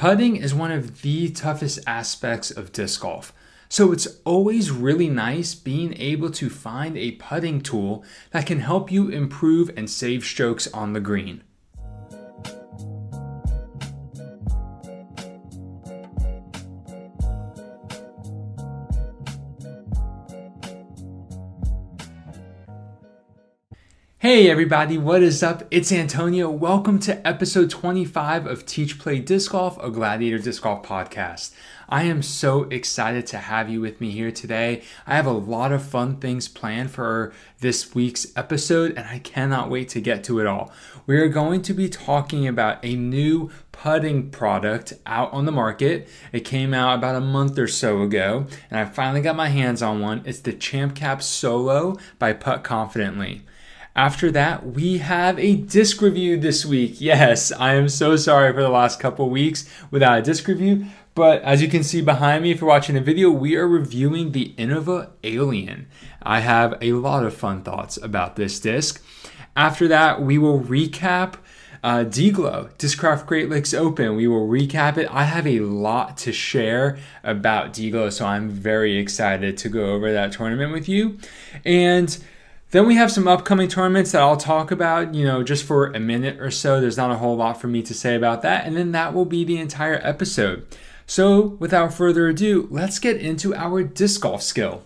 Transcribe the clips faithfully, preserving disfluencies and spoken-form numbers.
Putting is one of the toughest aspects of disc golf, so it's always really nice being able to find a putting tool that can help you improve and save strokes on the green. Hey everybody, what is up? It's Antonio. Welcome to episode twenty-five of Teach Play Disc Golf, a Gladiator Disc Golf Podcast. I am so excited to have you with me here today. I have a lot of fun things planned for this week's episode, and I cannot wait to get to it all. We are going to be talking about a new putting product out on the market. It came out about a month or so ago, and I finally got my hands on one. It's the ChampCap Solo by Putt Confidently. After that, we have a disc review this week. Yes, I am so sorry for the last couple weeks without a disc review, but as you can see behind me, if you're watching the video, we are reviewing the Innova Alien. I have a lot of fun thoughts about this disc. After that, we will recap uh, D G L O, Discraft Great Lakes Open. We will recap it. I have a lot to share about D G L O, so I'm very excited to go over that tournament with you. And then we have some upcoming tournaments that I'll talk about, you know, just for a minute or so. There's not a whole lot for me to say about that. And then that will be the entire episode. So without further ado, let's get into our disc golf skill.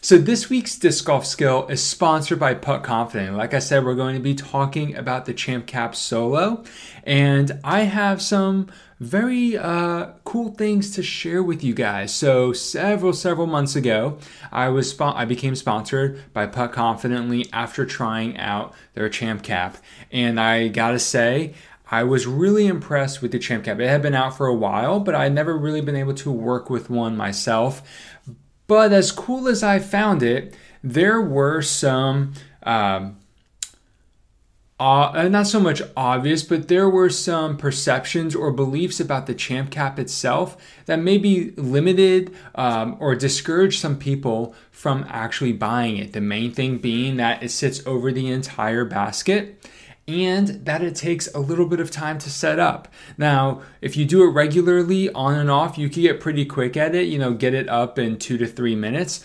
So this week's disc golf skill is sponsored by Putt Confidently. Like I said, we're going to be talking about the ChampCap Solo. And I have some very uh, cool things to share with you guys. So several, several months ago, I was spo- I became sponsored by Putt Confidently after trying out their ChampCap. And I gotta say, I was really impressed with the ChampCap. It had been out for a while, but I had never really been able to work with one myself. But as cool as I found it, there were some, um, Uh, not so much obvious, but there were some perceptions or beliefs about the ChampCap itself that maybe limited um, or discouraged some people from actually buying it. The main thing being that it sits over the entire basket and that it takes a little bit of time to set up. Now, if you do it regularly on and off, you can get pretty quick at it, you know, get it up in two to three minutes.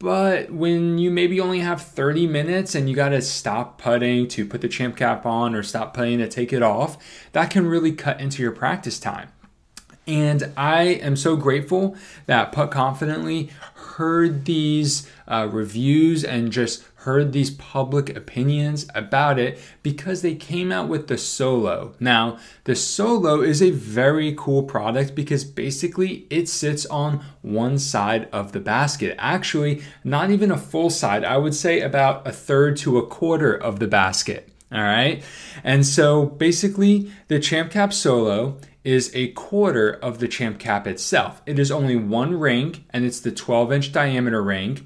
But when you maybe only have thirty minutes and you got to stop putting to put the ChampCap on or stop putting to take it off, that can really cut into your practice time. And I am so grateful that Putt Confidently heard these uh, reviews and just heard these public opinions about it because they came out with the Solo. Now, the Solo is a very cool product because basically it sits on one side of the basket. Actually, not even a full side. I would say about a third to a quarter of the basket. All right. And so basically the ChampCap Solo is a quarter of the ChampCap itself. It is only one ring, and it's the twelve inch diameter ring,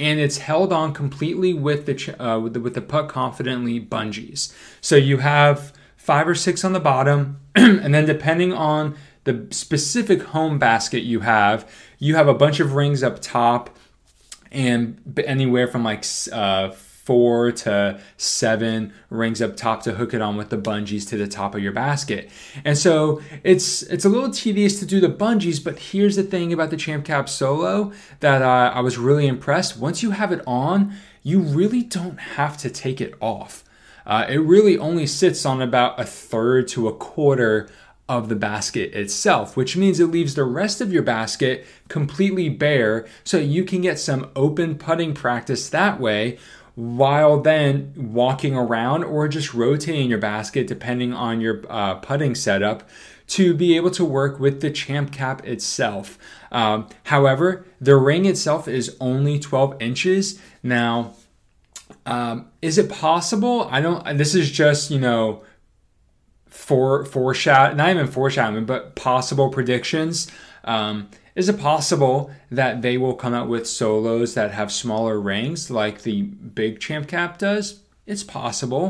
and it's held on completely with the uh, with the, with the Putt Confidently bungees. So you have five or six on the bottom, and then depending on the specific home basket you have, you have a bunch of rings up top, and anywhere from like uh, four to seven rings up top to hook it on with the bungees to the top of your basket. And so it's it's a little tedious to do the bungees, but here's the thing about the ChampCap Solo that uh, I was really impressed. Once you have it on, you really don't have to take it off. Uh, it really only sits on about a third to a quarter of the basket itself, which means it leaves the rest of your basket completely bare so you can get some open putting practice that way, while then walking around or just rotating your basket depending on your uh, putting setup to be able to work with the ChampCap itself. Um, however, the ring itself is only twelve inches. Now, um, is it possible? I don't, this is just, you know, for foreshadow, not even foreshadowing, but possible predictions. Um, Is it possible that they will come out with solos that have smaller rings like the big ChampCap does? It's possible.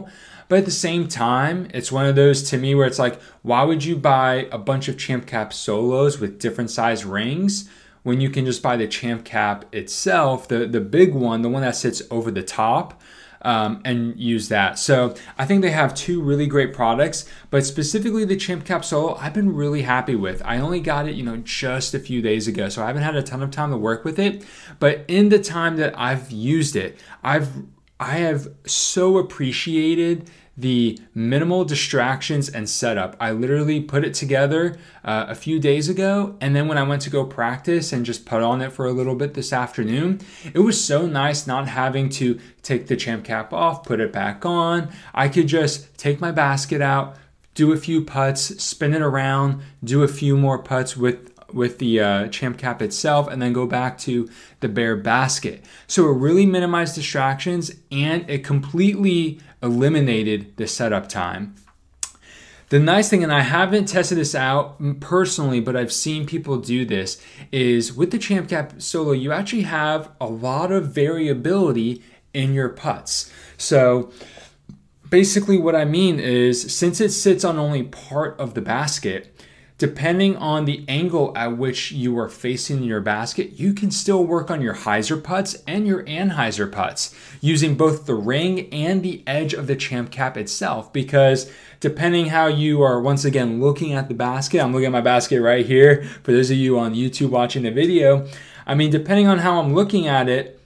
But at the same time, it's one of those to me where it's like, why would you buy a bunch of ChampCap Solos with different size rings when you can just buy the ChampCap itself, the, the big one, the one that sits over the top? um, and use that. So I think they have two really great products, but specifically the ChampCap Solo, I've been really happy with. I only got it, you know, just a few days ago, so I haven't had a ton of time to work with it. But in the time that I've used it, I've I have so appreciated the minimal distractions and setup. I literally put it together uh, a few days ago, and then when I went to go practice and just put on it for a little bit this afternoon, it was so nice not having to take the ChampCap off, put it back on. I could just take my basket out, do a few putts, spin it around, do a few more putts with with the uh, ChampCap itself, and then go back to the bare basket. So it really minimized distractions, and it completely eliminated the setup time. The nice thing, and I haven't tested this out personally, but I've seen people do this, is with the ChampCap Solo, you actually have a lot of variability in your putts. So basically what I mean is, since it sits on only part of the basket, depending on the angle at which you are facing your basket, you can still work on your hyzer putts and your anhyzer putts using both the ring and the edge of the ChampCap itself, because depending how you are, once again, looking at the basket, I'm looking at my basket right here. For those of you on YouTube watching the video, I mean, depending on how I'm looking at it,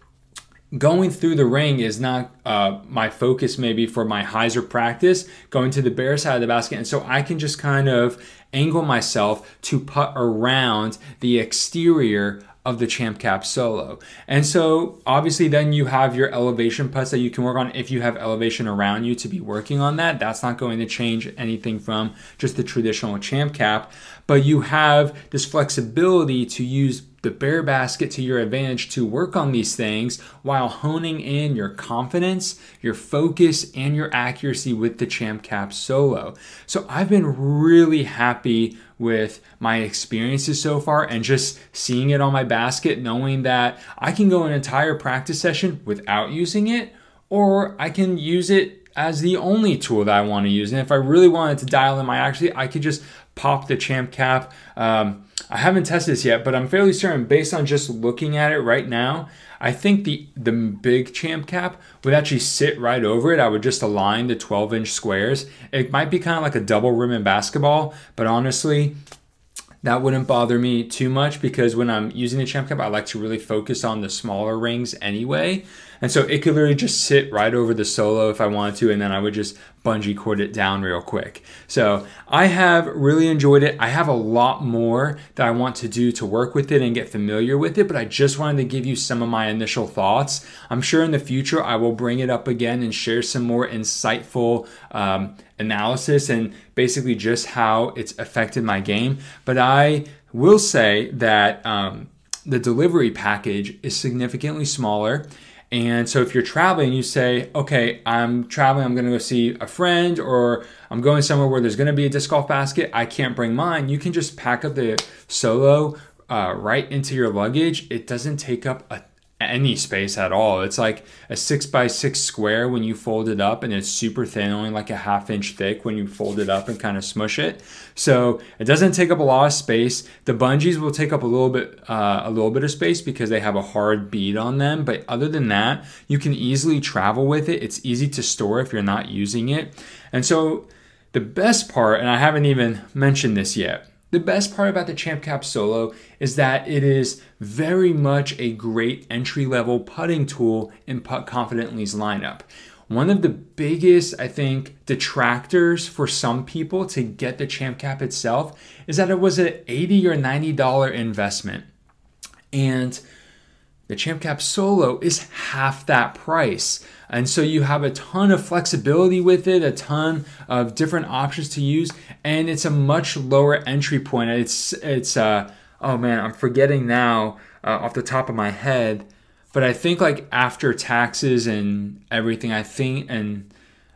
going through the ring is not uh, my focus maybe for my hyzer practice, going to the bare side of the basket. And so I can just kind of angle myself to putt around the exterior of the ChampCap Solo. And so obviously then you have your elevation putts that you can work on if you have elevation around you to be working on that. That's not going to change anything from just the traditional ChampCap, but you have this flexibility to use the bare basket to your advantage to work on these things while honing in your confidence, your focus, and your accuracy with the ChampCap Solo. So I've been really happy with my experiences so far, and just seeing it on my basket, knowing that I can go an entire practice session without using it, or I can use it as the only tool that I want to use. And if I really wanted to dial in my accuracy, I could just pop the ChampCap. Um, I haven't tested this yet, but I'm fairly certain based on just looking at it right now, I think the, the big ChampCap would actually sit right over it. I would just align the twelve inch squares. It might be kind of like a double rim in basketball, but honestly, that wouldn't bother me too much, because when I'm using the ChampCap, I like to really focus on the smaller rings anyway. And so it could literally just sit right over the Solo if I wanted to, and then I would just bungee cord it down real quick. So I have really enjoyed it. I have a lot more that I want to do to work with it and get familiar with it, but I just wanted to give you some of my initial thoughts. I'm sure in the future I will bring it up again and share some more insightful um, analysis and basically just how it's affected my game. But I will say that um, the delivery package is significantly smaller. And so if you're traveling, you say, okay, I'm traveling, I'm going to go see a friend, or I'm going somewhere where there's going to be a disc golf basket, I can't bring mine. You can just pack up the Solo uh, right into your luggage. It doesn't take up a, any space at all. It's like a six by six square when you fold it up, and it's super thin, only like a half inch thick when you fold it up and kind of smush it. So it doesn't take up a lot of space. The bungees will take up a little bit, uh, a little bit of space because they have a hard bead on them. But other than that, you can easily travel with it. It's easy to store if you're not using it. And so the best part, and I haven't even mentioned this yet, the best part about the ChampCap Solo is that it is very much a great entry-level putting tool in Putt Confidently's lineup. One of the biggest, I think, detractors for some people to get the ChampCap itself is that it was an eighty dollars or ninety dollars investment. And the ChampCap Solo is half that price. And so you have a ton of flexibility with it, a ton of different options to use, and it's a much lower entry point. It's, it's uh, oh man, I'm forgetting now uh, off the top of my head, but I think like after taxes and everything, I think, and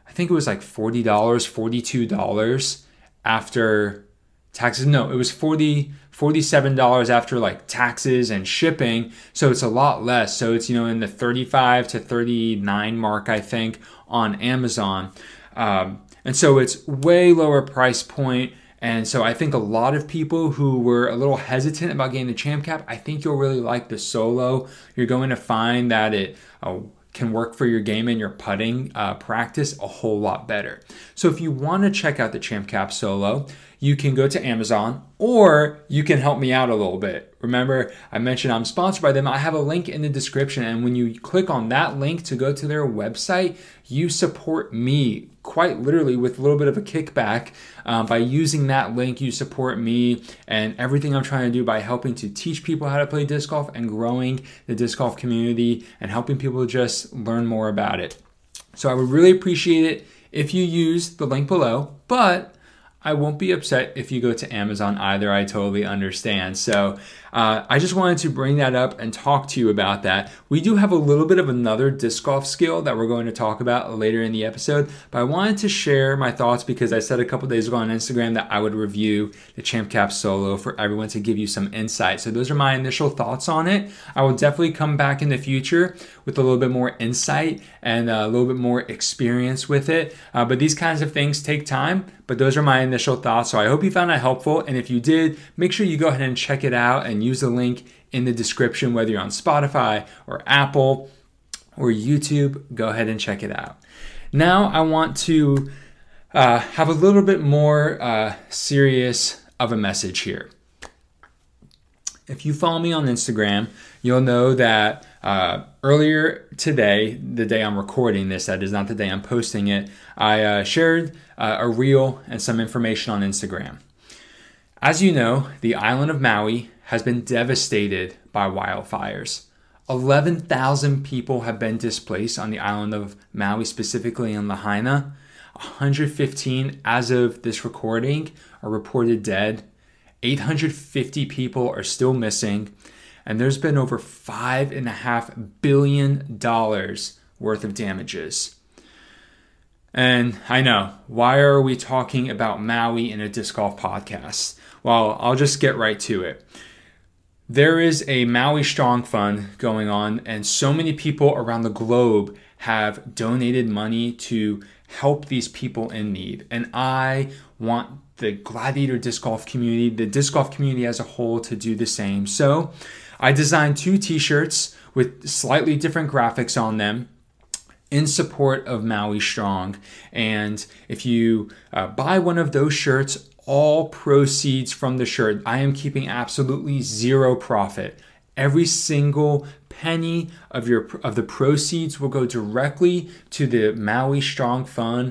I think it was like forty dollars, forty-two dollars after taxes. No, it was forty dollars, forty-seven dollars after like taxes and shipping. So it's a lot less. So it's, you know, in the thirty-five to thirty-nine mark, I think, on Amazon. Um, and so it's way lower price point. And so I think a lot of people who were a little hesitant about getting the ChampCap, I think you'll really like the Solo. You're going to find that it uh, can work for your game and your putting uh, practice a whole lot better. So if you want to check out the ChampCap Solo, you can go to Amazon, or you can help me out a little bit. Remember, I mentioned I'm sponsored by them. I have a link in the description, and when you click on that link to go to their website, you support me quite literally with a little bit of a kickback. Um, by using that link, you support me and everything I'm trying to do by helping to teach people how to play disc golf and growing the disc golf community and helping people just learn more about it. So I would really appreciate it if you use the link below, but I won't be upset if you go to Amazon either. I totally understand. So uh, I just wanted to bring that up and talk to you about that. We do have a little bit of another disc golf skill that we're going to talk about later in the episode, but I wanted to share my thoughts because I said a couple days ago on Instagram that I would review the ChampCap Solo for everyone to give you some insight. So those are my initial thoughts on it. I will definitely come back in the future with a little bit more insight and a little bit more experience with it. Uh, but these kinds of things take time, but those are my initial thoughts. So I hope you found that helpful. And if you did, make sure you go ahead and check it out and use the link in the description, whether you're on Spotify or Apple or YouTube, go ahead and check it out. Now I want to uh, have a little bit more uh, serious of a message here. If you follow me on Instagram, you'll know that Uh, earlier today, the day I'm recording this, that is not the day I'm posting it, I uh, shared uh, a reel and some information on Instagram. As you know, the island of Maui has been devastated by wildfires. eleven thousand people have been displaced on the island of Maui, specifically in Lahaina. one hundred fifteen, as of this recording, are reported dead. eight hundred fifty people are still missing. And there's been over five and a half billion dollars worth of damages. And I know, why are we talking about Maui in a disc golf podcast? Well, I'll just get right to it. There is a Maui Strong Fund going on, and so many people around the globe have donated money to help these people in need. And I want the Gladiator Disc Golf community, the disc golf community as a whole, to do the same. So I designed two t-shirts with slightly different graphics on them in support of Maui Strong. And if you uh, buy one of those shirts, all proceeds from the shirt, I am keeping absolutely zero profit. Every single penny of your of the proceeds will go directly to the Maui Strong Fund,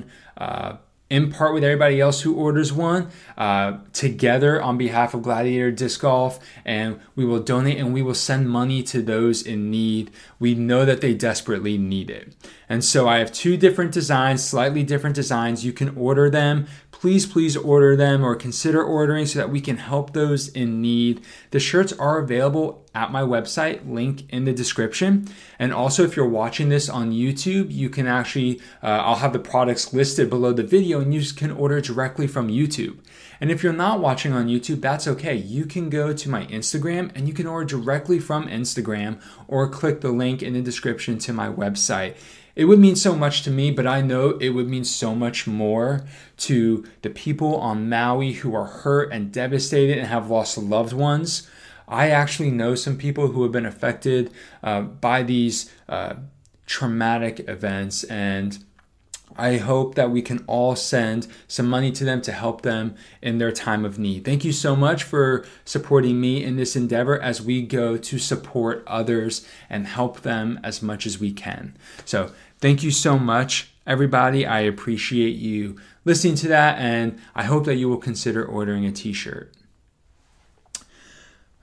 uh, in part with everybody else who orders one, uh, together on behalf of Gladiator Disc Golf, and we will donate and we will send money to those in need. We know that they desperately need it. And so I have two different designs, slightly different designs. You can order them. Please, please order them or consider ordering so that we can help those in need. The shirts are available at my website, link in the description. And also, if you're watching this on YouTube, you can actually, uh, I'll have the products listed below the video, and you can order directly from YouTube. And if you're not watching on YouTube, that's okay. You can go to my Instagram and you can order directly from Instagram or click the link in the description to my website. It would mean so much to me, but I know it would mean so much more to the people on Maui who are hurt and devastated and have lost loved ones. I actually know some people who have been affected uh, by these uh, traumatic events, and I hope that we can all send some money to them to help them in their time of need. Thank you so much for supporting me in this endeavor as we go to support others and help them as much as we can. So thank you so much, everybody. I appreciate you listening to that, and I hope that you will consider ordering a t-shirt.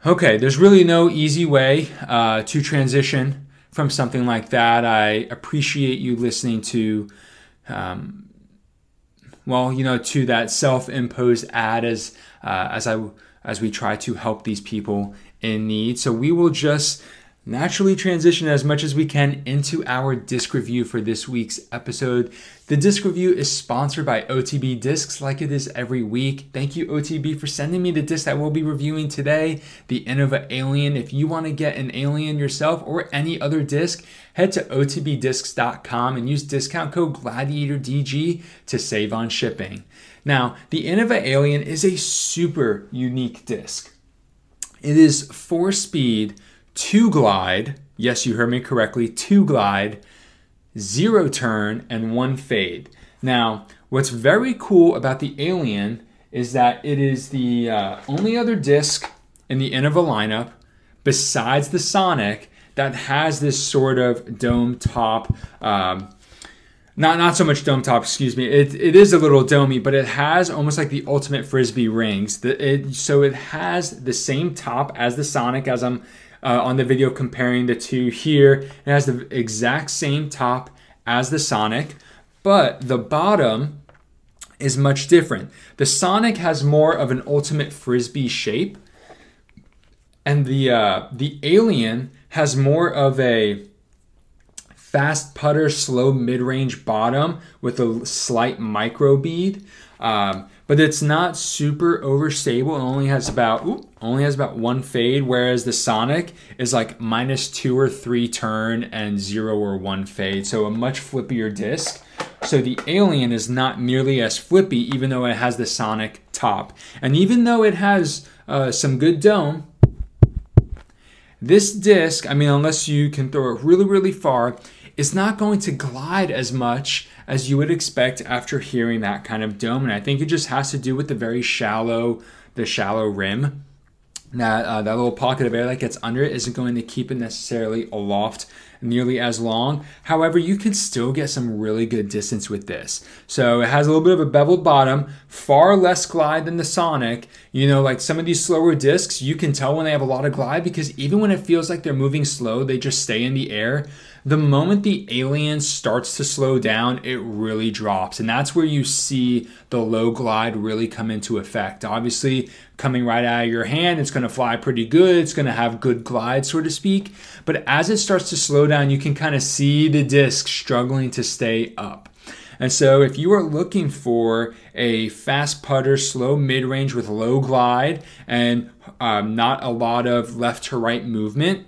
Okay, there's really no easy way uh, to transition from something like that. I appreciate you listening to Um, well, you know, to that self-imposed ad as uh, as I as we try to help these people in need. So we will just naturally transition as much as we can into our disc review for this week's episode. The disc review is sponsored by O T B Discs, like it is every week. Thank you, O T B, for sending me the disc that we'll be reviewing today, the Innova Alien. If you want to get an Alien yourself or any other disc, head to O T B discs dot com and use discount code Gladiator D G to save on shipping. Now, the Innova Alien is a super unique disc. It is four-speed, two glide, yes, you heard me correctly, two glide, zero turn, and one fade. Now, what's very cool about the Alien is that it is the uh, only other disc in the Innova lineup besides the Sonic that has this sort of dome top, um, not not so much dome top, excuse me. It it is a little domey, but it has almost like the ultimate Frisbee rings. The, it, so it has the same top as the Sonic, as I'm uh, on the video comparing the two here. It has the exact same top as the Sonic, but the bottom is much different. The Sonic has more of an ultimate Frisbee shape, and the uh, the Alien has more of a fast putter, slow mid-range bottom with a slight micro bead, um, but it's not super overstable. It only has about ooh, only has about one fade, whereas the Sonic is like minus two or three turn and zero or one fade, so a much flippier disc. So the Alien is not nearly as flippy, even though it has the Sonic top. And even though it has uh, some good dome, this disc, I mean, unless you can throw it really, really far, is not going to glide as much as you would expect after hearing that kind of dome. And I think it just has to do with the very shallow, the shallow rim. That, uh, that little pocket of air that gets under it isn't going to keep it necessarily aloft nearly as long. However, you can still get some really good distance with this. So it has a little bit of a beveled bottom, far less glide than the Sonic. You know, like some of these slower discs, you can tell when they have a lot of glide, because even when it feels like they're moving slow, they just stay in the air. The moment the Alien starts to slow down, it really drops. And that's where you see the low glide really come into effect. Obviously, coming right out of your hand, it's going to fly pretty good. It's going to have good glide, so to speak. But as it starts to slow down, you can kind of see the disc struggling to stay up. And so if you are looking for a fast putter, slow mid-range with low glide and um, not a lot of left to right movement,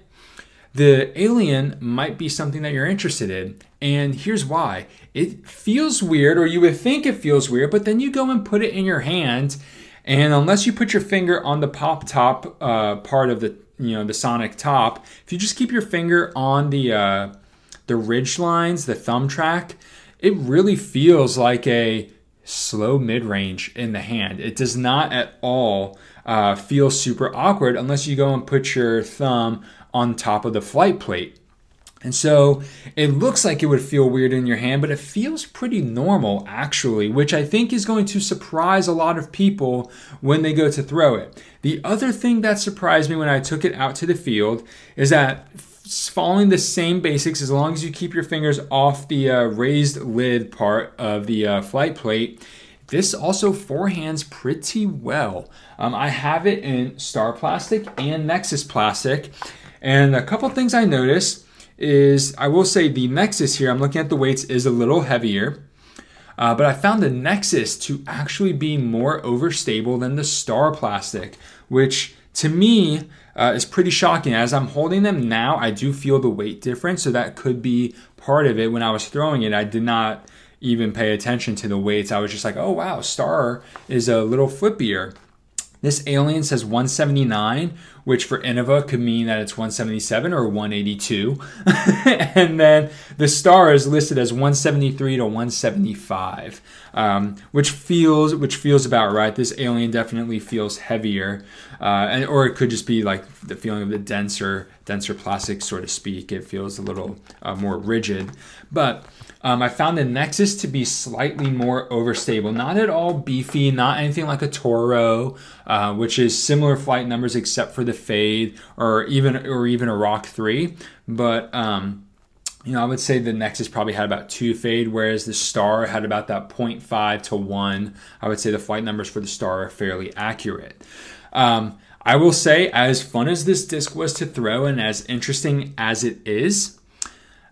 the Alien might be something that you're interested in, and here's why. It feels weird, or you would think it feels weird, but then you go and put it in your hand, and unless you put your finger on the pop top uh, part of the, you know, the Sonic top, if you just keep your finger on the uh, the ridge lines, the thumb track, it really feels like a slow mid-range in the hand. It does not at all uh, feel super awkward unless you go and put your thumb on top of the flight plate. And so it looks like it would feel weird in your hand, but it feels pretty normal actually, which I think is going to surprise a lot of people when they go to throw it. The other thing that surprised me when I took it out to the field is that following the same basics, as long as you keep your fingers off the uh, raised lid part of the uh, flight plate, this also forehands pretty well. Um, I have it in Star Plastic and Nexus Plastic. And a couple things I noticed is, I will say the Nexus here, I'm looking at the weights, is a little heavier, uh, but I found the Nexus to actually be more overstable than the Star Plastic, which to me uh, is pretty shocking. As I'm holding them now, I do feel the weight difference, so that could be part of it. When I was throwing it, I did not even pay attention to the weights. I was just like, oh wow, Star is a little flippier. This Alien says one seventy-nine, which for Innova could mean that it's one seventy-seven or one eighty-two. And then the Star is listed as one seventy-three to one seventy-five, um, which feels which feels about right. This Alien definitely feels heavier, uh, and, or it could just be like the feeling of the denser denser plastic, so to speak. It feels a little uh, more rigid. But um, I found the Nexus to be slightly more overstable, not at all beefy, not anything like a Toro, uh, which is similar flight numbers except for the fade, or even or even a Rock three. But um, you know, I would say the Nexus probably had about two fade, whereas the Star had about that point five to one. I would say the flight numbers for the Star are fairly accurate. Um, I will say, as fun as this disc was to throw and as interesting as it is,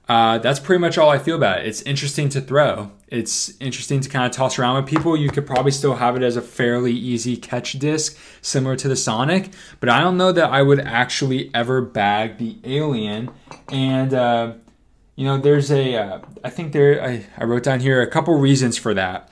uh, that's pretty much all I feel about it. It's interesting to throw. It's interesting to kind of toss around with people. You could probably still have it as a fairly easy catch disc, similar to the Sonic, but I don't know that I would actually ever bag the Alien. And, uh, you know, there's a, uh, I think there, I, I wrote down here a couple reasons for that.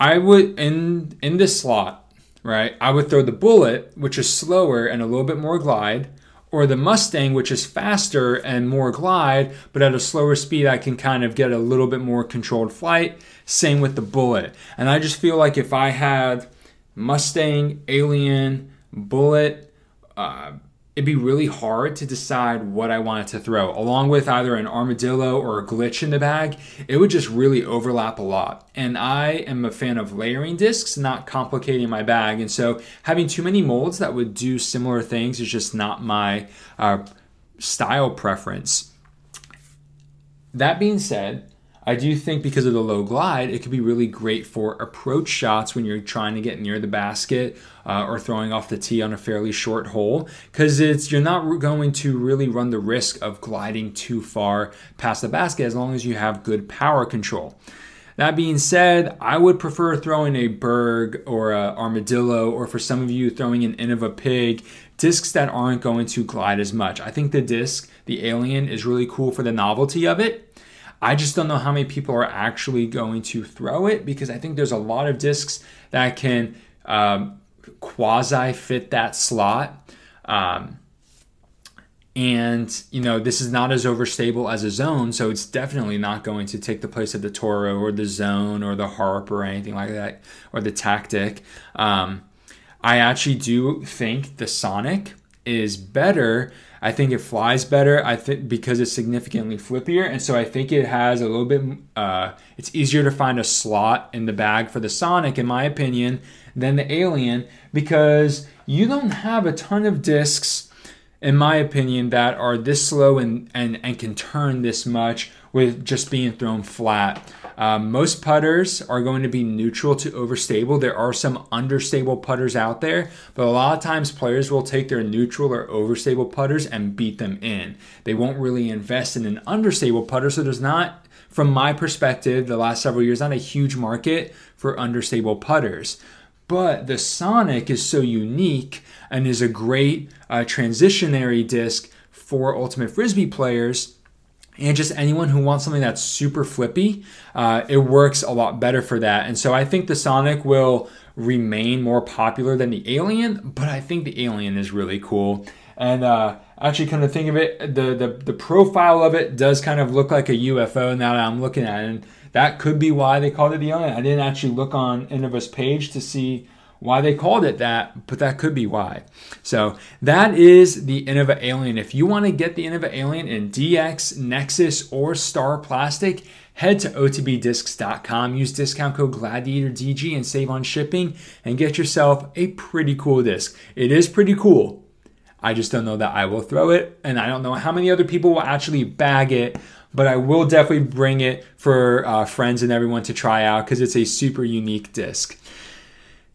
I would, in, in this slot, right, I would throw the Bullet, which is slower and a little bit more glide, or the Mustang, which is faster and more glide, but at a slower speed, I can kind of get a little bit more controlled flight. Same with the Bullet. And I just feel like if I had Mustang, Alien, Bullet, uh, it'd be really hard to decide what I wanted to throw, along with either an Armadillo or a Glitch in the bag. It would just really overlap a lot. And I am a fan of layering discs, not complicating my bag. And so having too many molds that would do similar things is just not my uh, style preference. That being said, I do think because of the low glide, it could be really great for approach shots when you're trying to get near the basket uh, or throwing off the tee on a fairly short hole, because it's you're not going to really run the risk of gliding too far past the basket as long as you have good power control. That being said, I would prefer throwing a Berg or an Armadillo, or for some of you, throwing an Innova Pig, discs that aren't going to glide as much. I think the disc, the Alien, is really cool for the novelty of it. I just don't know how many people are actually going to throw it, because I think there's a lot of discs that can um, quasi fit that slot. Um, and, you know, this is not as overstable as a Zone, so it's definitely not going to take the place of the Toro or the Zone or the Harp or anything like that, or the Tactic. Um, I actually do think the Sonic is better. I think it flies better. I think because it's significantly flippier, and so I think it has a little bit. Uh, it's easier to find a slot in the bag for the Sonic, in my opinion, than the Alien, because you don't have a ton of discs, in my opinion, that are this slow and and and can turn this much with just being thrown flat. Um, most putters are going to be neutral to overstable. There are some understable putters out there, but a lot of times players will take their neutral or overstable putters and beat them in. They won't really invest in an understable putter, so there's not, from my perspective, the last several years, not a huge market for understable putters. But the Sonic is so unique and is a great uh, transitionary disc for Ultimate Frisbee players. And just anyone who wants something that's super flippy, uh, it works a lot better for that. And so I think the Sonic will remain more popular than the Alien, but I think the Alien is really cool. And uh, actually, kind of think of it, the, the the profile of it does kind of look like a U F O now that I'm looking at it. And that could be why they called it the Alien. I didn't actually look on Innova's page to see why they called it that, but that could be why. So that is the Innova Alien. If you want to get the Innova Alien in D X, Nexus, or Star Plastic, head to O T B discs dot com, use discount code Gladiator D G and save on shipping, and get yourself a pretty cool disc. It is pretty cool. I just don't know that I will throw it, and I don't know how many other people will actually bag it, but I will definitely bring it for uh, friends and everyone to try out, because it's a super unique disc.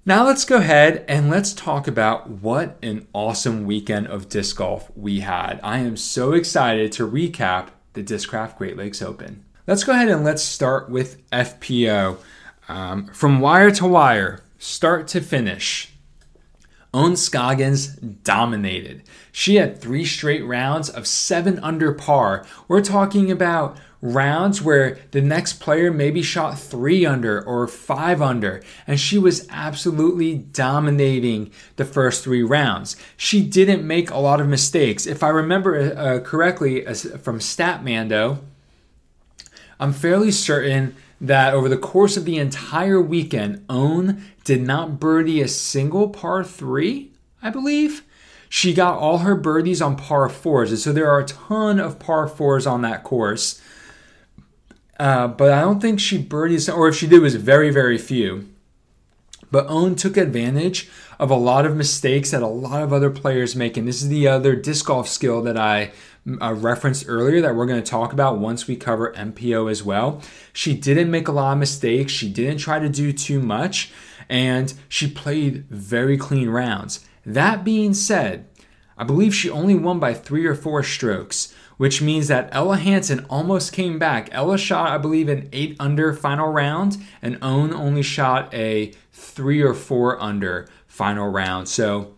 Now let's go ahead and let's talk about what an awesome weekend of disc golf we had. I am so excited to recap the Discraft Great Lakes Open. Let's go ahead and let's start with F P O. Um, from wire to wire, start to finish, Ohn Scoggins dominated. She had three straight rounds of seven under par. We're talking about rounds where the next player maybe shot three under or five under, and she was absolutely dominating the first three rounds. She didn't make a lot of mistakes. If I remember uh, correctly uh, from Statmando, I'm fairly certain that over the course of the entire weekend, Ohn did not birdie a single par three, I believe. She got all her birdies on par fours, and so there are a ton of par fours on that course. Uh, but I don't think she birdied, or if she did, it was very, very few. But Ohn took advantage of a lot of mistakes that a lot of other players make. And this is the other disc golf skill that I uh, referenced earlier that we're going to talk about once we cover M P O as well. She didn't make a lot of mistakes. She didn't try to do too much. And she played very clean rounds. That being said, I believe she only won by three or four strokes, which means that Ella Hansen almost came back. Ella shot, I believe, an eight under final round, and Ohn only shot a three or four under final round. So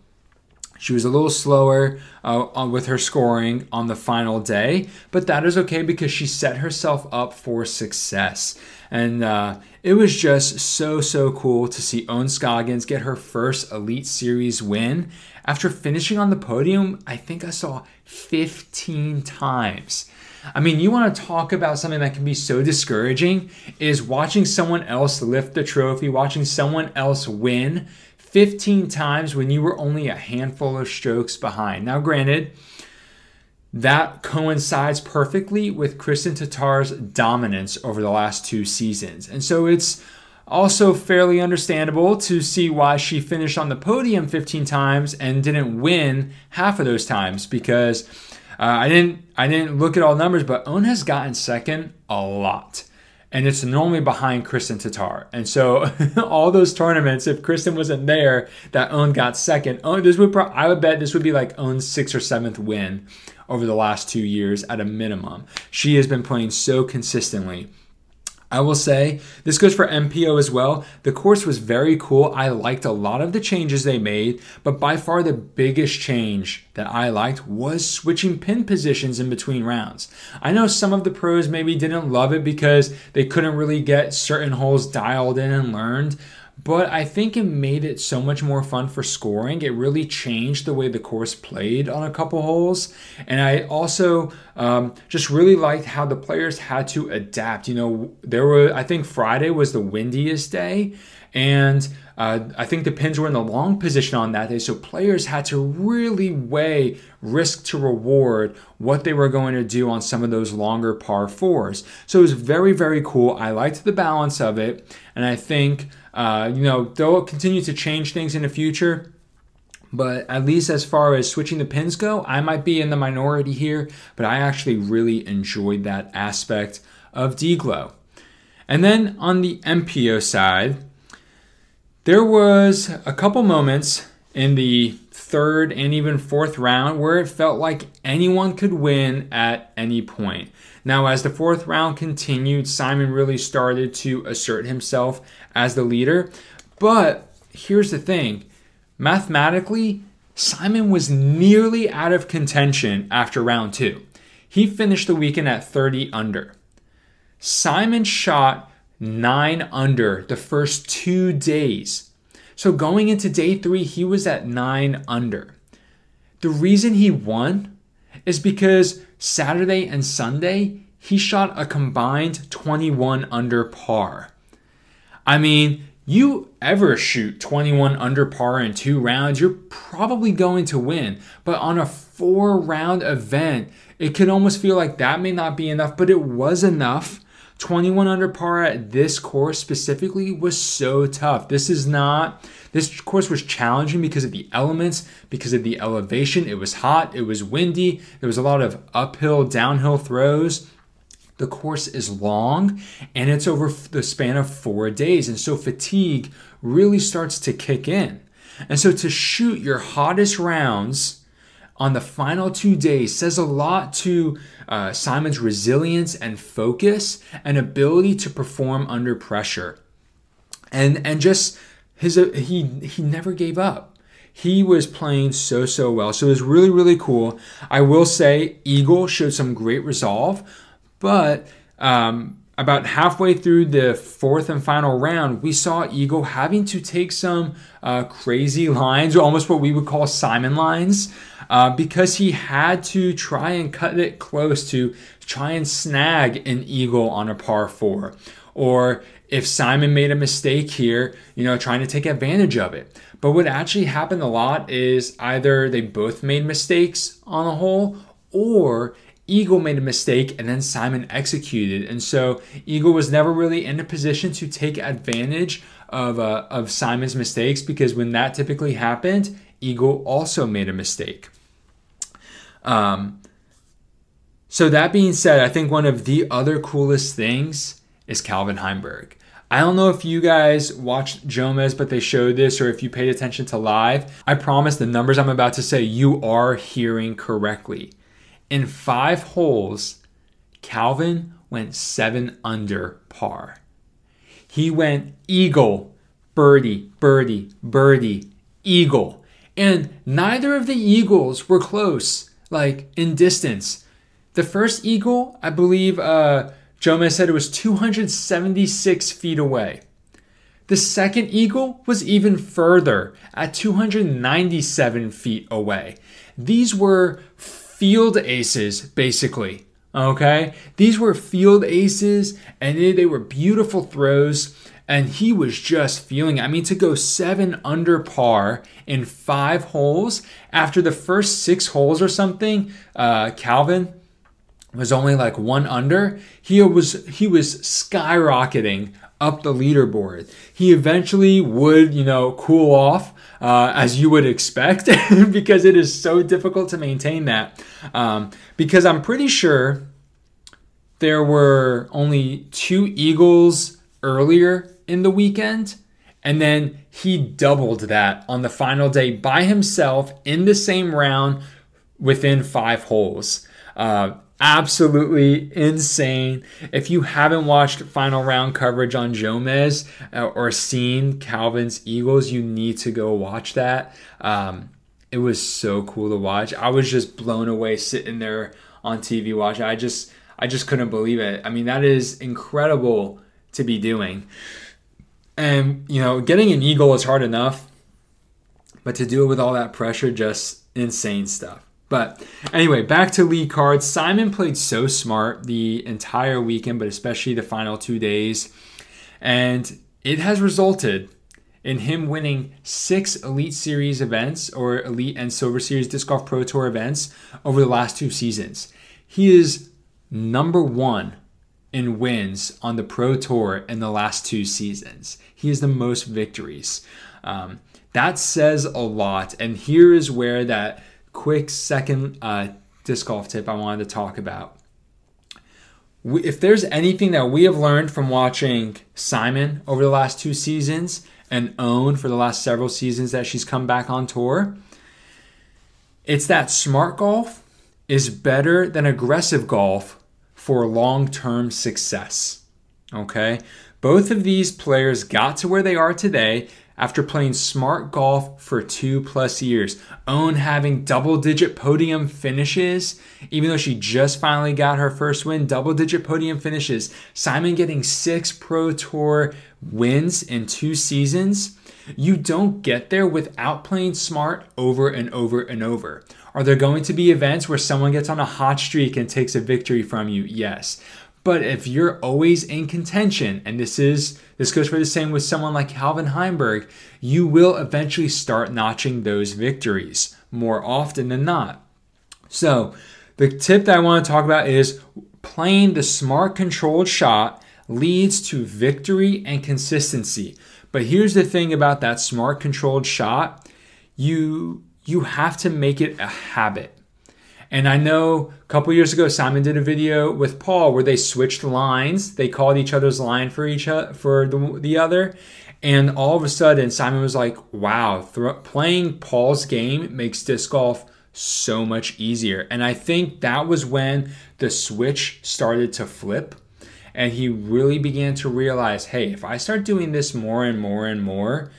She was a little slower uh, with her scoring on the final day, but that is okay because she set herself up for success. And uh, it was just so, so cool to see Ohn Scoggins get her first Elite Series win. After finishing on the podium, I think I saw fifteen times. I mean, you want to talk about something that can be so discouraging is watching someone else lift the trophy, watching someone else win fifteen times when you were only a handful of strokes behind. Now, granted, that coincides perfectly with Kristen Tattar's dominance over the last two seasons. And so it's also fairly understandable to see why she finished on the podium fifteen times and didn't win half of those times, because uh, I didn't I didn't look at all numbers, but Ohn has gotten second a lot. And it's normally behind Kristen Tattar. And so all those tournaments, if Kristen wasn't there, that Ohn got second. Ohn, this would pro- I would bet this would be like Ohn's sixth or seventh win over the last two years at a minimum. She has been playing so consistently. I will say, this goes for M P O as well. The course was very cool. I liked a lot of the changes they made, but by far the biggest change that I liked was switching pin positions in between rounds. I know some of the pros maybe didn't love it because they couldn't really get certain holes dialed in and learned, but I think it made it so much more fun for scoring. It really changed the way the course played on a couple holes. And I also um, just really liked how the players had to adapt. You know, there were, I think Friday was the windiest day. And uh, I think the pins were in the long position on that day. So players had to really weigh risk to reward what they were going to do on some of those longer par fours. So it was very, very cool. I liked the balance of it. And I think Uh, you know, they'll continue to change things in the future, but at least as far as switching the pins go, I might be in the minority here, but I actually really enjoyed that aspect of D G L O. And then on the M P O side, there was a couple moments in the third and even fourth round where it felt like anyone could win at any point. Now, as the fourth round continued, Simon really started to assert himself as the leader. But here's the thing. Mathematically, Simon was nearly out of contention after round two. He finished the weekend at thirty under. Simon shot nine under the first two days. So going into day three, he was at nine under. The reason he won is because Saturday and Sunday, he shot a combined twenty-one under par. I mean, you ever shoot twenty-one under par in two rounds, you're probably going to win. But on a four-round event, it could almost feel like that may not be enough, but it was enough. twenty-one under par at this course specifically was so tough. This is not, this course was challenging because of the elements, because of the elevation. It was hot, it was windy, there was a lot of uphill, downhill throws. The course is long and it's over the span of four days. And so fatigue really starts to kick in. And so to shoot your hottest rounds on the final two days says a lot to uh, Simon's resilience and focus and ability to perform under pressure. And and just his uh, he he never gave up. He was playing so, so well. So it was really, really cool. I will say Eagle showed some great resolve, but um, about halfway through the fourth and final round, we saw Eagle having to take some uh, crazy lines, almost what we would call Simon lines, Uh, because he had to try and cut it close to try and snag an eagle on a par four. Or if Simon made a mistake here, you know, trying to take advantage of it. But what actually happened a lot is either they both made mistakes on a hole, or Eagle made a mistake and then Simon executed. And so Eagle was never really in a position to take advantage of uh, of Simon's mistakes, because when that typically happened, Eagle also made a mistake. Um, so that being said, I think one of the other coolest things is Calvin Heimberg. I don't know if you guys watched Jomez, but they showed this, or if you paid attention to live. I promise the numbers I'm about to say, you are hearing correctly. In five holes, Calvin went seven under par. He went eagle, birdie, birdie, birdie, eagle. And neither of the eagles were close, like in distance. The first eagle, I believe uh, Jomez said it was two hundred seventy-six feet away. The second eagle was even further at two hundred ninety-seven feet away. These were field aces, basically, okay? These were field aces, and they, they were beautiful throws, and he was just feeling it. I mean, to go seven under par in five holes, after the first six holes or something, uh, Calvin was only like one under. He was he was skyrocketing up the leaderboard. He eventually would, you know, cool off, uh, as you would expect, because it is so difficult to maintain that. Um, because I'm pretty sure there were only two eagles earlier in the weekend, and then he doubled that on the final day by himself in the same round within five holes. Uh, Absolutely insane. If you haven't watched final round coverage on Jomez uh, or seen Calvin's eagles, you need to go watch that. Um, it was so cool to watch. I was just blown away sitting there on T V watching. I just, I just couldn't believe it. I mean, that is incredible to be doing. And, you know, getting an eagle is hard enough, but to do it with all that pressure, just insane stuff. But anyway, back to lead cards. Simon played so smart the entire weekend, but especially the final two days. And it has resulted in him winning six Elite Series events or Elite and Silver Series Disc Golf Pro Tour events over the last two seasons. He is number one in wins on the Pro Tour in the last two seasons. He is the most victories. Um, that says a lot. And here is where that quick second uh, disc golf tip I wanted to talk about. We, if there's anything that we have learned from watching Simon over the last two seasons and Ohn for the last several seasons that she's come back on tour, it's that smart golf is better than aggressive golf for long-term success, okay? Both of these players got to where they are today after playing smart golf for two plus years. Ohn having double-digit podium finishes, even though she just finally got her first win, double-digit podium finishes. Simon getting six Pro Tour wins in two seasons. You don't get there without playing smart over and over and over. Are there going to be events where someone gets on a hot streak and takes a victory from you? Yes. But if you're always in contention, and this is this goes for the same with someone like Calvin Heimberg, you will eventually start notching those victories more often than not. So the tip that I want to talk about is playing the smart controlled shot leads to victory and consistency. But here's the thing about that smart controlled shot. You, you have to make it a habit. And I know a couple years ago, Simon did a video with Paul where they switched lines. They called each other's line for each other, for the, the other. And all of a sudden, Simon was like, wow, th- playing Paul's game makes disc golf so much easier. And I think that was when the switch started to flip. And he really began to realize, hey, if I start doing this more and more and more,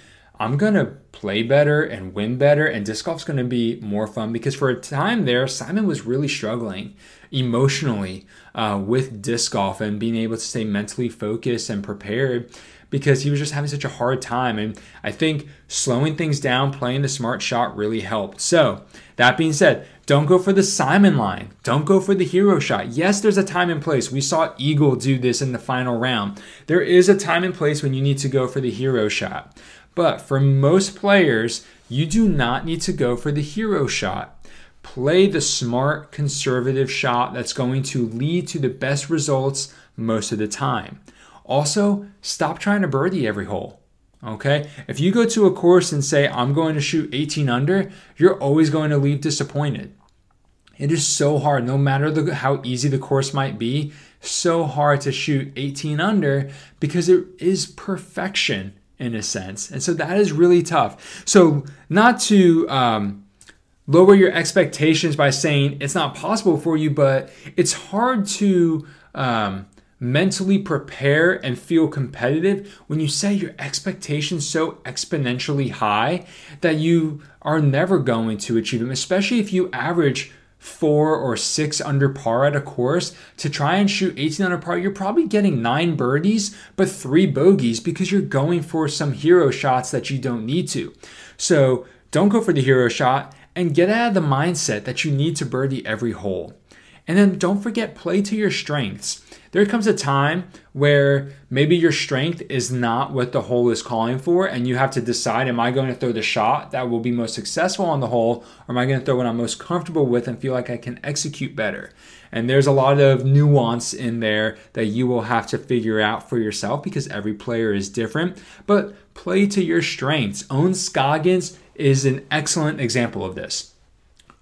I'm going to play better and win better, and disc golf's going to be more fun, because for a time there, Simon was really struggling emotionally uh, with disc golf and being able to stay mentally focused and prepared because he was just having such a hard time. And I think slowing things down, playing the smart shot really helped. So that being said, don't go for the Simon line. Don't go for the hero shot. Yes, there's a time and place. We saw Eagle do this in the final round. There is a time and place when you need to go for the hero shot. But for most players, you do not need to go for the hero shot. Play the smart, conservative shot that's going to lead to the best results most of the time. Also, stop trying to birdie every hole, okay? If you go to a course and say, I'm going to shoot eighteen under, you're always going to leave disappointed. It is so hard, no matter the, how easy the course might be, so hard to shoot eighteen under because it is perfection, in a sense. And so that is really tough. So not to um, lower your expectations by saying it's not possible for you, but it's hard to um, mentally prepare and feel competitive when you set your expectations so exponentially high that you are never going to achieve them, especially if you average four or six under par at a course. To try and shoot eighteen under par, you're probably getting nine birdies, but three bogeys because you're going for some hero shots that you don't need to. So don't go for the hero shot and get out of the mindset that you need to birdie every hole. And then don't forget, play to your strengths. There comes a time where maybe your strength is not what the hole is calling for, and you have to decide, am I going to throw the shot that will be most successful on the hole, or am I going to throw what I'm most comfortable with and feel like I can execute better? And there's a lot of nuance in there that you will have to figure out for yourself because every player is different. But play to your strengths. Ohn Scoggins is an excellent example of this.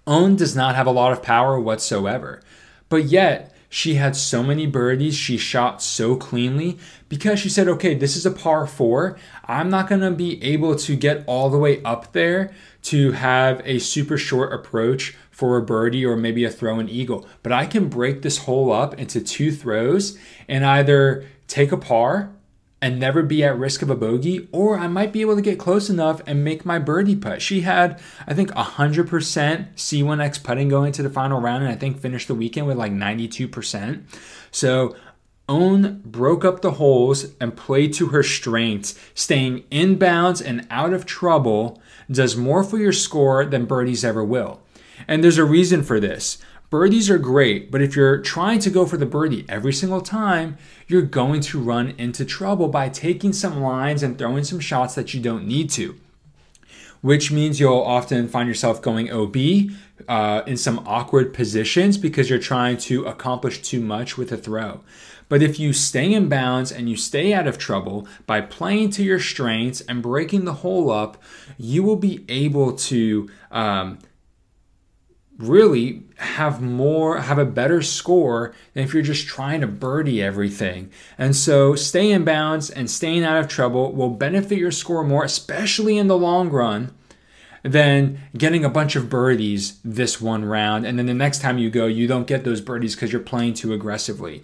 Ohn does not have a lot of power whatsoever, but yet she had so many birdies, she shot so cleanly because she said, okay, this is a par four. I'm not going to be able to get all the way up there to have a super short approach for a birdie or maybe a throw in eagle, but I can break this hole up into two throws and either take a par and never be at risk of a bogey, or I might be able to get close enough and make my birdie putt. She had, I think, one hundred percent C one X putting going to the final round, and I think finished the weekend with like ninety-two percent. So Ohn broke up the holes and played to her strengths, staying inbounds and out of trouble does more for your score than birdies ever will. And there's a reason for this. Birdies are great, but if you're trying to go for the birdie every single time, you're going to run into trouble by taking some lines and throwing some shots that you don't need to, which means you'll often find yourself going O B uh, in some awkward positions because you're trying to accomplish too much with a throw. But if you stay in bounds and you stay out of trouble by playing to your strengths and breaking the hole up, you will be able to um, really have more, have a better score than if you're just trying to birdie everything. And so stay in bounds and staying out of trouble will benefit your score more, especially in the long run, than getting a bunch of birdies this one round. And then the next time you go, you don't get those birdies because you're playing too aggressively.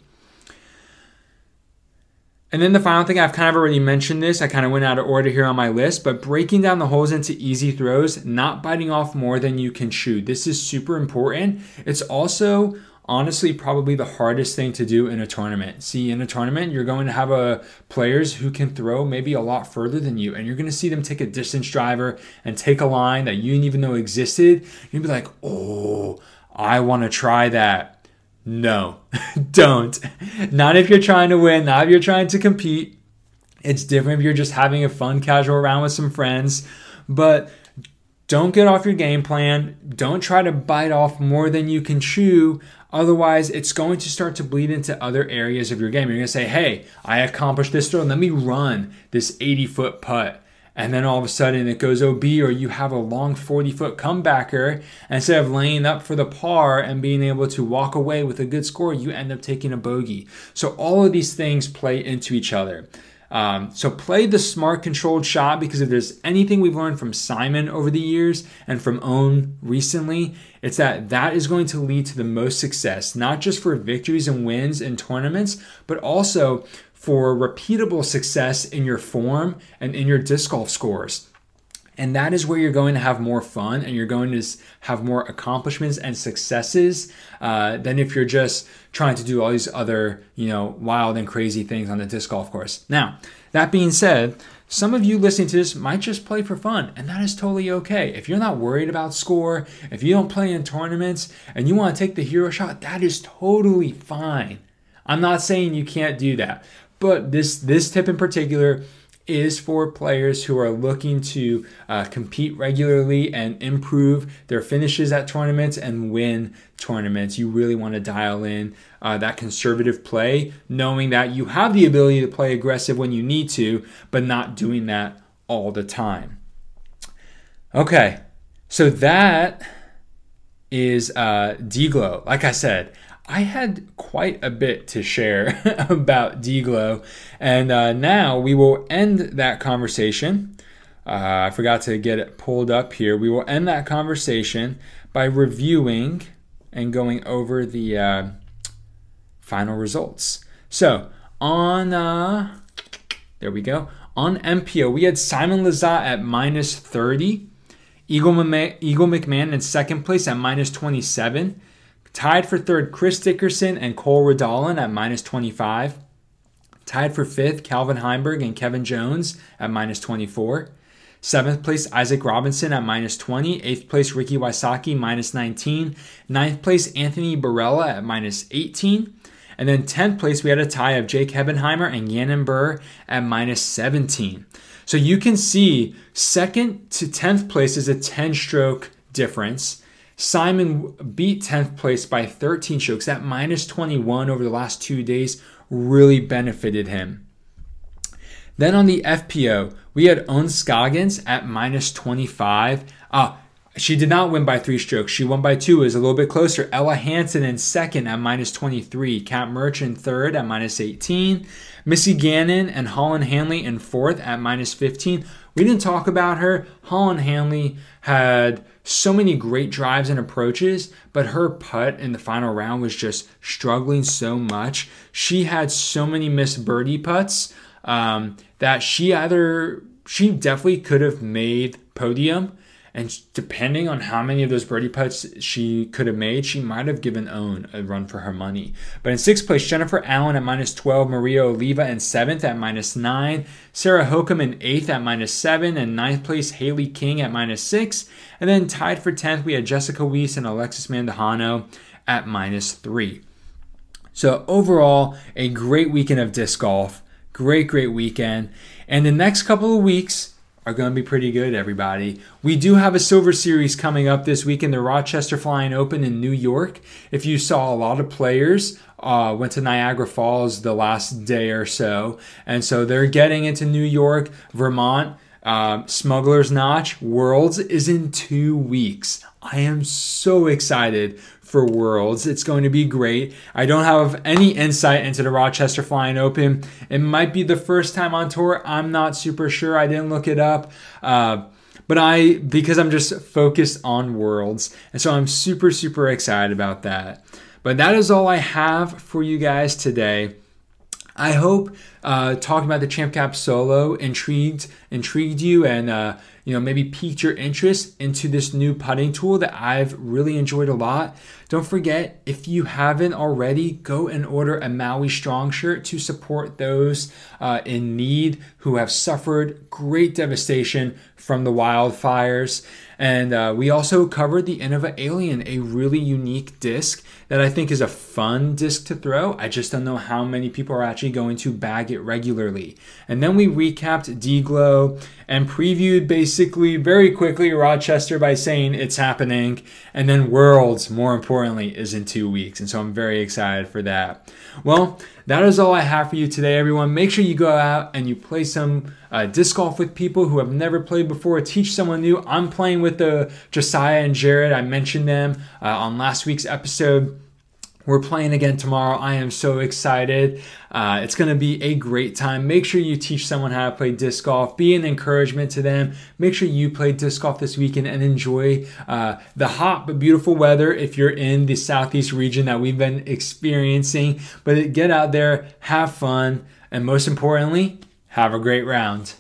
And then the final thing, I've kind of already mentioned this, I kind of went out of order here on my list, but breaking down the holes into easy throws, not biting off more than you can chew. This is super important. It's also honestly probably the hardest thing to do in a tournament. See, in a tournament, you're going to have a, players who can throw maybe a lot further than you, and you're going to see them take a distance driver and take a line that you didn't even know existed. You'd be like, oh, I want to try that. No, don't. Not if you're trying to win, not if you're trying to compete. It's different if you're just having a fun, casual round with some friends. But don't get off your game plan. Don't try to bite off more than you can chew. Otherwise, it's going to start to bleed into other areas of your game. You're going to say, hey, I accomplished this throw. Let me run this eighty-foot putt. And then all of a sudden it goes O B, or you have a long forty-foot comebacker. And instead of laying up for the par and being able to walk away with a good score, you end up taking a bogey. So all of these things play into each other. Um, so play the smart, controlled shot, because if there's anything we've learned from Simon over the years and from Ohn recently, it's that that is going to lead to the most success, not just for victories and wins in tournaments, but also for repeatable success in your form and in your disc golf scores. And that is where you're going to have more fun and you're going to have more accomplishments and successes uh, than if you're just trying to do all these other, you know, wild and crazy things on the disc golf course. Now, that being said, some of you listening to this might just play for fun, and that is totally okay. If you're not worried about score, if you don't play in tournaments and you want to take the hero shot, that is totally fine. I'm not saying you can't do that. But this this tip in particular is for players who are looking to uh, compete regularly and improve their finishes at tournaments and win tournaments. You really want to dial in uh, that conservative play, knowing that you have the ability to play aggressive when you need to, but not doing that all the time. Okay, so that is uh, D G L O. Like I said, I had quite a bit to share about D G L O, and uh, now we will end that conversation. Uh, I forgot to get it pulled up here. We will end that conversation by reviewing and going over the uh, final results. So on, uh, there we go. On M P O, we had Simon Lizotte at minus thirty. Eagle McMahon in second place at minus twenty-seven. Tied for third, Chris Dickerson and Cole Rodolin at minus twenty-five. Tied for fifth, Calvin Heimberg and Kevin Jones at minus twenty-four. Seventh place, Isaac Robinson at minus twenty. Eighth place, Ricky Wysocki, minus nineteen. Ninth place, Anthony Barella at minus eighteen. And then tenth place, we had a tie of Jake Hebenheimer and Yannon Burr at minus seventeen. So you can see second to tenth place is a ten-stroke difference. Simon beat tenth place by thirteen strokes. That minus twenty-one over the last two days really benefited him. Then on the F P O, we had Ohn Scoggins at minus twenty-five. Ah, she did not win by three strokes. She won by two. It was a little bit closer. Ella Hansen in second at minus twenty-three. Kat Merch in third at minus eighteen. Missy Gannon and Holland Hanley in fourth at minus fifteen. We didn't talk about her. Holland Hanley had so many great drives and approaches, but her putt in the final round was just struggling so much. She had so many missed birdie putts um, that she either, she definitely could have made podium. And depending on how many of those birdie putts she could have made, she might have given Owen a run for her money. But in sixth place, Jennifer Allen at minus twelve, Maria Oliva in seventh at minus nine, Sarah Hokum in eighth at minus seven, and ninth place, Haley King at minus six. And then tied for tenth, we had Jessica Weiss and Alexis Mandajano at minus three. So overall, a great weekend of disc golf. Great, great weekend. And the next couple of weeks are going to be pretty good, everybody. We do have a Silver Series coming up this week in the Rochester Flying Open in New York. If you saw, a lot of players uh, went to Niagara Falls the last day or so. And so they're getting into New York, Vermont, uh, Smuggler's Notch. Worlds is in two weeks. I am so excited for Worlds. It's going to be great. I don't have any insight into the Rochester Flying Open. It might be the first time on tour. I'm not super sure. I didn't look it up. Uh, but I, because I'm just focused on Worlds. And so I'm super, super excited about that. But that is all I have for you guys today. I hope uh, talking about the ChampCap Solo intrigued intrigued you and uh, you know, maybe piqued your interest into this new putting tool that I've really enjoyed a lot. Don't forget, if you haven't already, go and order a Maui Strong shirt to support those uh, in need who have suffered great devastation from the wildfires. And uh, we also covered the Innova Alien, a really unique disc that I think is a fun disc to throw. I just don't know how many people are actually going to bag it regularly. And then we recapped D G L O and previewed basically very quickly Rochester by saying it's happening. And then Worlds, more importantly, is in two weeks. And so I'm very excited for that. Well, that is all I have for you today, everyone. Make sure you go out and you play some uh, disc golf with people who have never played before. Teach someone new. I'm playing with the Josiah and Jared. I mentioned them uh, on last week's episode. We're playing again tomorrow. I am so excited. Uh, it's going to be a great time. Make sure you teach someone how to play disc golf. Be an encouragement to them. Make sure you play disc golf this weekend and enjoy uh, the hot but beautiful weather if you're in the Southeast region that we've been experiencing. But get out there, have fun, and most importantly, have a great round.